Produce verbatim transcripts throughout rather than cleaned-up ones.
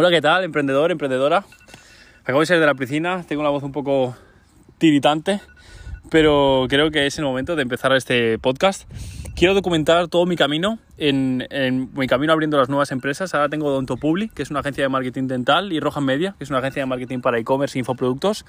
Hola, ¿qué tal, emprendedor, emprendedora? Acabo de salir de la piscina, tengo la voz un poco tiritante, pero creo que es el momento de empezar este podcast. Quiero documentar todo mi camino, en, en mi camino abriendo las nuevas empresas. Ahora tengo Odonto-Publi, que es una agencia de marketing dental, y Roja Media, que es una agencia de marketing para e-commerce e infoproductos,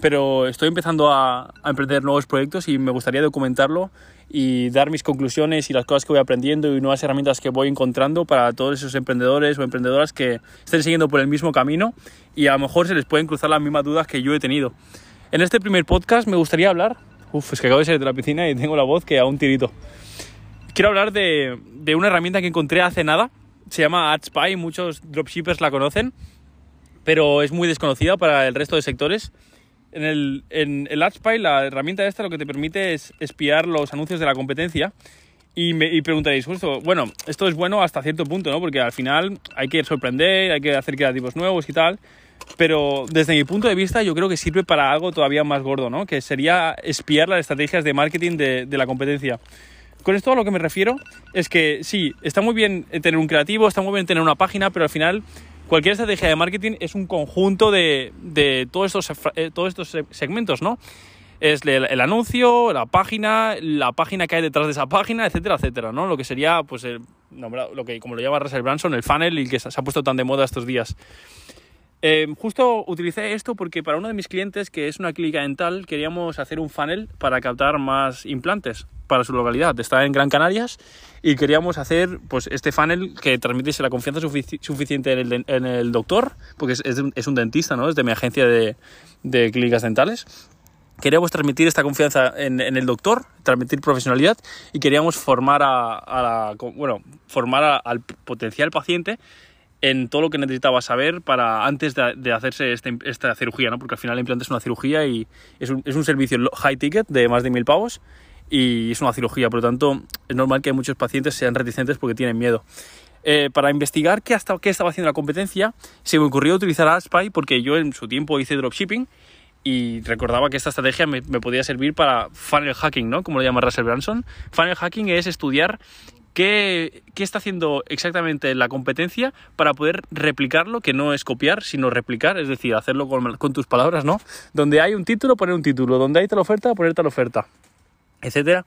pero estoy empezando a, a emprender nuevos proyectos y me gustaría documentarlo y dar mis conclusiones y las cosas que voy aprendiendo y nuevas herramientas que voy encontrando para todos esos emprendedores o emprendedoras que estén siguiendo por el mismo camino y a lo mejor se les pueden cruzar las mismas dudas que yo he tenido. En este primer podcast me gustaría hablar... Uf, es que acabo de salir de la piscina y tengo la voz que a un tirito. Quiero hablar de, de una herramienta que encontré hace nada. Se llama AdSpy, muchos dropshippers la conocen, pero es muy desconocida para el resto de sectores. En el, en el AdSpy, la herramienta esta, lo que te permite es espiar los anuncios de la competencia. Y, me, y preguntaréis, justo, bueno, esto es bueno hasta cierto punto, ¿no? Porque al final hay que sorprender, hay que hacer creativos nuevos y tal. Pero desde mi punto de vista yo creo que sirve para algo todavía más gordo, ¿no? Que sería espiar las estrategias de marketing de, de la competencia. Con esto a lo que me refiero es que sí, está muy bien tener un creativo, está muy bien tener una página, pero al final cualquier estrategia de marketing es un conjunto de, de todos, estos, eh, todos estos segmentos, ¿no? Es el, el anuncio, la página, la página que hay detrás de esa página, etcétera, etcétera, ¿no? Lo que sería, pues, el, lo que como lo llama Russell Brunson, el funnel, y que se ha puesto tan de moda estos días. Eh, justo utilicé esto porque para uno de mis clientes, que es una clínica dental, queríamos hacer un funnel para captar más implantes para su localidad. Está en Gran Canaria y queríamos hacer, pues, este funnel que transmitiese la confianza sufic- suficiente en el, en el doctor, porque es, es, es un dentista, ¿no? Es de mi agencia de, de clínicas dentales. Queríamos transmitir esta confianza en, en el doctor, transmitir profesionalidad, y queríamos formar, a, a la, bueno, formar a, al potencial paciente en todo lo que necesitaba saber para antes de, de hacerse este, esta cirugía, ¿no? Porque al final el implante es una cirugía y es un, es un servicio high ticket de más de mil pavos y es una cirugía. Por lo tanto, es normal que muchos pacientes sean reticentes porque tienen miedo. Eh, para investigar qué, hasta, qué estaba haciendo la competencia, se me ocurrió utilizar AdSpy porque yo en su tiempo hice dropshipping y recordaba que esta estrategia me, me podía servir para funnel hacking, ¿no? Como lo llama Russell Brunson. Funnel hacking es estudiar qué, qué está haciendo exactamente la competencia para poder replicarlo, que no es copiar, sino replicar, es decir, hacerlo con, con tus palabras, ¿no? Donde hay un título, poner un título. Donde hay tal oferta, poner tal oferta, etcétera.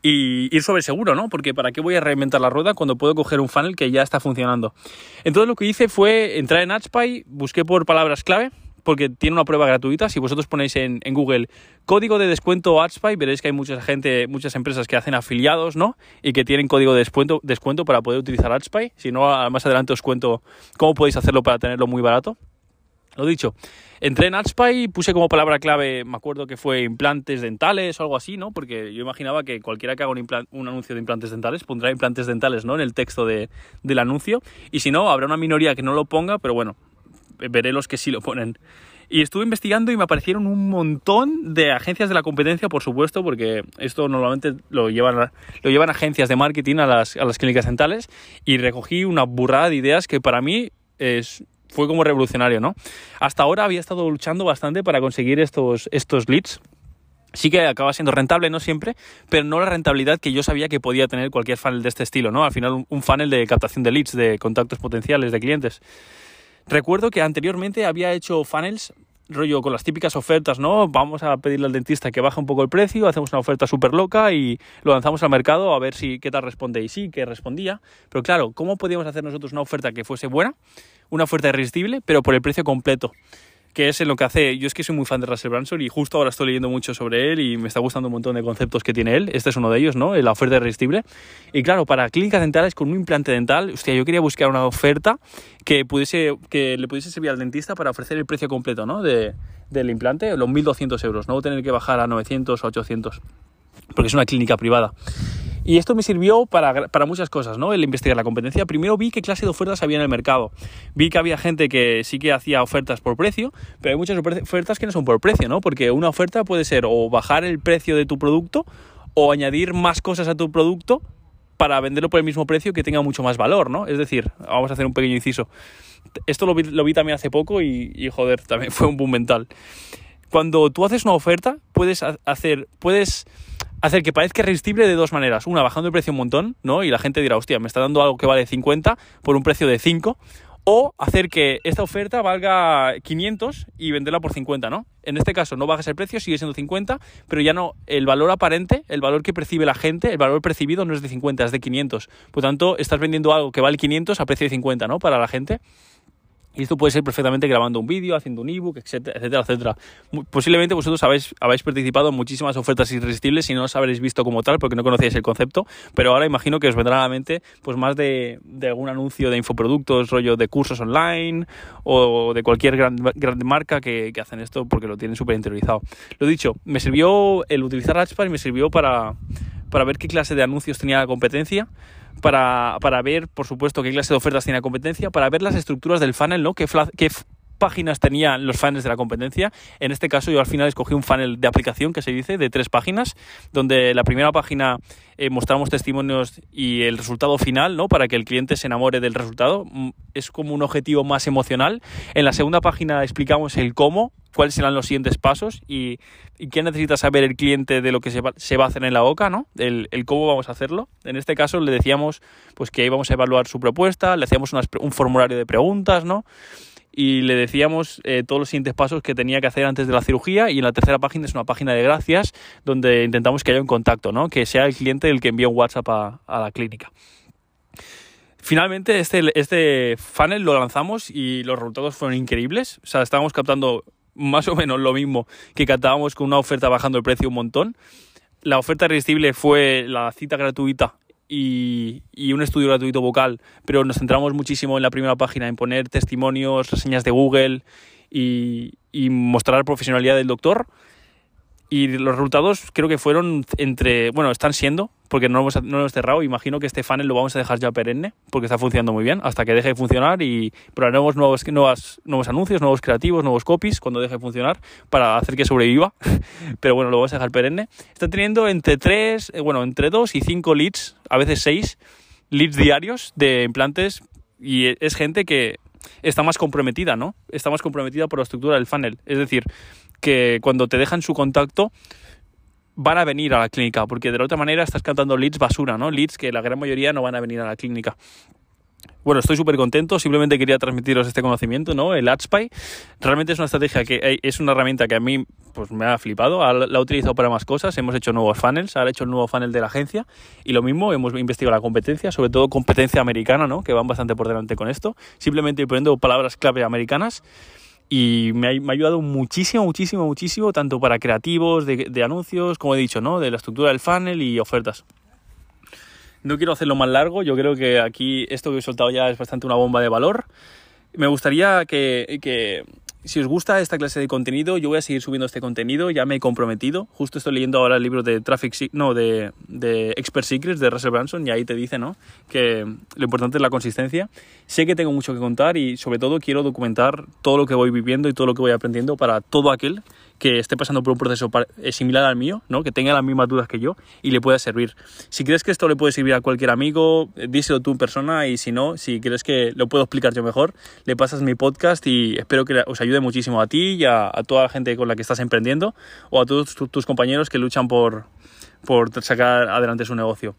Y ir sobre seguro, ¿no? Porque ¿para qué voy a reinventar la rueda cuando puedo coger un funnel que ya está funcionando? Entonces lo que hice fue entrar en AdSpy, busqué por palabras clave, porque tiene una prueba gratuita. Si vosotros ponéis en, en Google código de descuento AdSpy, veréis que hay mucha gente, muchas empresas que hacen afiliados, ¿no? Y que tienen código de descuento, descuento para poder utilizar AdSpy. Si no, más adelante os cuento cómo podéis hacerlo para tenerlo muy barato. Lo dicho, entré en AdSpy y puse como palabra clave, me acuerdo que fue implantes dentales o algo así, ¿no? Porque yo imaginaba que cualquiera que haga un, implant, un anuncio de implantes dentales pondrá implantes dentales, ¿no? En el texto de, del anuncio. Y si no, habrá una minoría que no lo ponga, pero bueno, veré los que sí lo ponen. Y estuve investigando y me aparecieron un montón de agencias de la competencia, por supuesto, porque esto normalmente lo llevan, lo llevan agencias de marketing a las, a las clínicas dentales, y recogí una burrada de ideas que para mí es, fue como revolucionario, ¿no? Hasta ahora había estado luchando bastante para conseguir estos, estos leads. Sí que acaba siendo rentable, no siempre, pero no la rentabilidad que yo sabía que podía tener cualquier funnel de este estilo, ¿no? Al final un funnel de captación de leads, de contactos potenciales, de clientes. Recuerdo que anteriormente había hecho funnels, rollo con las típicas ofertas, ¿no? Vamos a pedirle al dentista que baje un poco el precio, hacemos una oferta súper loca y lo lanzamos al mercado a ver si qué tal responde. Y sí, que respondía. Pero claro, ¿cómo podíamos hacer nosotros una oferta que fuese buena, una oferta irresistible, pero por el precio completo? Que es en lo que hace... Yo es que soy muy fan de Russell Brunson y justo ahora estoy leyendo mucho sobre él y me está gustando un montón de conceptos que tiene él. Este es uno de ellos, ¿no? La oferta irresistible. Y claro, para clínicas dentales con un implante dental, hostia, yo quería buscar una oferta que pudiese, que le pudiese servir al dentista para ofrecer el precio completo, ¿no? De, del implante, los mil doscientos euros, no tener que bajar a novecientos o ochocientos, porque es una clínica privada. Y esto me sirvió para, para muchas cosas, ¿no? El investigar la competencia. Primero vi qué clase de ofertas había en el mercado. Vi que había gente que sí que hacía ofertas por precio, pero hay muchas ofertas que no son por precio, ¿no? Porque una oferta puede ser o bajar el precio de tu producto o añadir más cosas a tu producto para venderlo por el mismo precio que tenga mucho más valor, ¿no? Es decir, vamos a hacer un pequeño inciso. Esto lo vi, lo vi también hace poco y, y, joder, también fue un boom mental. Cuando tú haces una oferta, puedes hacer... puedes hacer que parezca irresistible de dos maneras. Una, bajando el precio un montón, ¿no? Y la gente dirá, hostia, me está dando algo que vale cincuenta por un precio de cinco. o hacer que esta oferta valga quinientos y venderla por cincuenta, ¿no? En este caso no bajas el precio, sigue siendo cincuenta, pero ya no, el valor aparente, el valor que percibe la gente, el valor percibido no es de cincuenta, es de quinientos. Por tanto, estás vendiendo algo que vale quinientos a precio de cincuenta, ¿no? Para la gente. Y esto puede ser perfectamente grabando un vídeo, haciendo un ebook, etcétera, etcétera, etcétera. Posiblemente vosotros habéis, habéis participado en muchísimas ofertas irresistibles y no las habréis visto como tal porque no conocíais el concepto, pero ahora imagino que os vendrá a la mente pues más de, de algún anuncio de infoproductos, rollo de cursos online o de cualquier gran, gran marca que, que hacen esto porque lo tienen súper interiorizado. Lo dicho, me sirvió el utilizar HatchPay, me sirvió para, para ver qué clase de anuncios tenía la competencia, Para, para ver, por supuesto, qué clase de ofertas tiene la competencia, para ver las estructuras del funnel, ¿no? Qué, qué páginas tenían los funnels de la competencia. En este caso, yo al final escogí un funnel de aplicación, que se dice, de tres páginas, donde la primera página eh, mostramos testimonios y el resultado final, ¿no? Para que el cliente se enamore del resultado. Es como un objetivo más emocional. En la segunda página explicamos el cómo, cuáles serán los siguientes pasos y, y qué necesita saber el cliente de lo que se va, se va a hacer en la boca, ¿no? El, el cómo vamos a hacerlo. En este caso le decíamos pues que íbamos a evaluar su propuesta, le hacíamos unas, un formulario de preguntas, ¿no? Y le decíamos eh, todos los siguientes pasos que tenía que hacer antes de la cirugía. Y en la tercera página es una página de gracias donde intentamos que haya un contacto, ¿no? Que sea el cliente el que envíe un WhatsApp a, a la clínica. Finalmente este, este funnel lo lanzamos y los resultados fueron increíbles. O sea, estábamos captando más o menos lo mismo que captábamos con una oferta bajando el precio un montón. La oferta irresistible fue la cita gratuita y, y un estudio gratuito vocal, pero nos centramos muchísimo en la primera página, en poner testimonios, reseñas de Google y, y mostrar la profesionalidad del doctor. Y los resultados creo que fueron entre... Bueno, están siendo, porque no lo hemos, no lo hemos cerrado. Imagino que este funnel lo vamos a dejar ya perenne, porque está funcionando muy bien, hasta que deje de funcionar. Y probaremos nuevos, nuevas, nuevos anuncios, nuevos creativos, nuevos copies, cuando deje de funcionar, para hacer que sobreviva. Pero bueno, lo vamos a dejar perenne. Está teniendo entre tres, bueno, entre dos y cinco leads, a veces seis leads diarios de implantes. Y es gente que está más comprometida, ¿no? Está más comprometida por la estructura del funnel. Es decir, que cuando te dejan su contacto van a venir a la clínica, porque de la otra manera estás captando leads basura, ¿no? Leads que la gran mayoría no van a venir a la clínica. Bueno, estoy súper contento, simplemente quería transmitiros este conocimiento, ¿no? El AdSpy realmente es una estrategia que es una herramienta que a mí pues me ha flipado, la he utilizado para más cosas, hemos hecho nuevos funnels, ahora he hecho el nuevo funnel de la agencia y lo mismo, hemos investigado la competencia, sobre todo competencia americana, ¿no? Que van bastante por delante con esto, simplemente poniendo palabras clave americanas. Y me ha, me ha ayudado muchísimo, muchísimo, muchísimo, tanto para creativos, de, de anuncios, como he dicho, ¿no? De la estructura del funnel y ofertas. No quiero hacerlo más largo, yo creo que aquí esto que he soltado ya es bastante una bomba de valor. Me gustaría que, que si os gusta esta clase de contenido, yo voy a seguir subiendo este contenido, ya me he comprometido. Justo estoy leyendo ahora el libro de, Traffic, no, de, de Expert Secrets de Russell Brunson y ahí te dice, ¿no? Que lo importante es la consistencia. Sé que tengo mucho que contar y sobre todo quiero documentar todo lo que voy viviendo y todo lo que voy aprendiendo para todo aquel que esté pasando por un proceso similar al mío, ¿no? Que tenga las mismas dudas que yo y le pueda servir. Si crees que esto le puede servir a cualquier amigo, díselo tú en persona, y si no, si crees que lo puedo explicar yo mejor, le pasas mi podcast y espero que os ayude muchísimo a ti y a, a toda la gente con la que estás emprendiendo o a todos tu, tus compañeros que luchan por, por sacar adelante su negocio.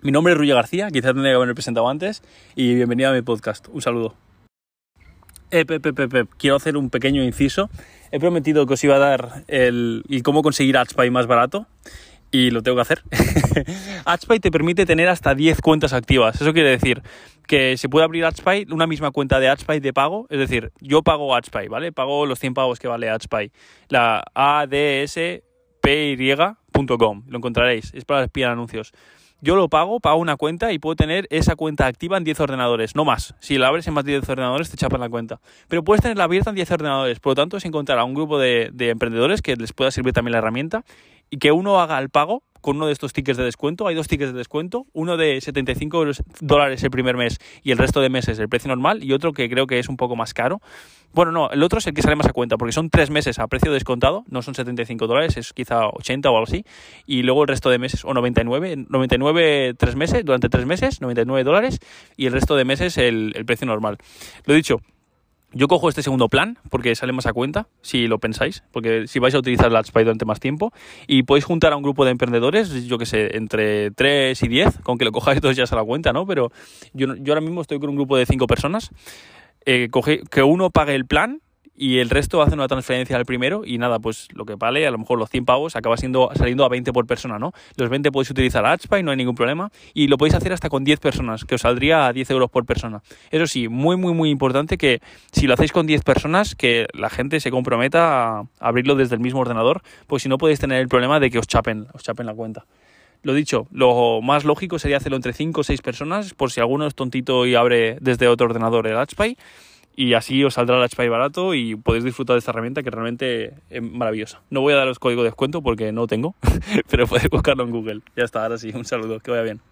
Mi nombre es Ruya García, quizás tendría que haberme presentado antes, y bienvenido a mi podcast. Un saludo. Ep, ep, ep, ep, ep. Quiero hacer un pequeño inciso. He prometido que os iba a dar el, el cómo conseguir AdSpy más barato y lo tengo que hacer. AdSpy te permite tener hasta diez cuentas activas. Eso quiere decir que se puede abrir AdSpy, una misma cuenta de AdSpy de pago. Es decir, yo pago AdSpy, ¿vale? Pago los cien pavos que vale AdSpy. La A D S P Y punto com. Lo encontraréis. Es para espiar anuncios. Yo lo pago, pago una cuenta y puedo tener esa cuenta activa en diez ordenadores, no más. Si la abres en más de diez ordenadores te chapan la cuenta. Pero puedes tenerla abierta en diez ordenadores, por lo tanto es encontrar a un grupo de, de emprendedores que les pueda servir también la herramienta y que uno haga el pago con uno de estos tickets de descuento. Hay dos tickets de descuento, uno de setenta y cinco dólares el primer mes y el resto de meses el precio normal, y otro que creo que es un poco más caro. Bueno, no, el otro es el que sale más a cuenta, porque son tres meses a precio descontado, no son setenta y cinco dólares, es quizá ochenta o algo así, y luego el resto de meses, o noventa y nueve, noventa y nueve tres meses, durante tres meses, noventa y nueve dólares, y el resto de meses el, el precio normal. Lo dicho, yo cojo este segundo plan porque sale más a cuenta, si lo pensáis, porque si vais a utilizar la AdSpy durante más tiempo y podéis juntar a un grupo de emprendedores, yo que sé, entre tres y diez, con que lo cojáis todos ya se la cuenta, ¿no? Pero yo, yo ahora mismo estoy con un grupo de cinco personas eh, coge, que uno pague el plan y el resto hace una transferencia al primero y nada, pues lo que vale, a lo mejor los cien pavos, acaba siendo saliendo a veinte por persona, ¿no? Los veinte podéis utilizar AdSpy, no hay ningún problema, y lo podéis hacer hasta con diez personas, que os saldría a diez euros por persona. Eso sí, muy, muy, muy importante que si lo hacéis con diez personas, que la gente se comprometa a abrirlo desde el mismo ordenador, pues si no podéis tener el problema de que os chapen, os chapen la cuenta. Lo dicho, lo más lógico sería hacerlo entre cinco o seis personas, por si alguno es tontito y abre desde otro ordenador el AdSpy, y así os saldrá el AdSpy barato y podéis disfrutar de esta herramienta que realmente es maravillosa. No voy a daros código de descuento porque no tengo, pero podéis buscarlo en Google. Ya está, ahora sí, un saludo, que vaya bien.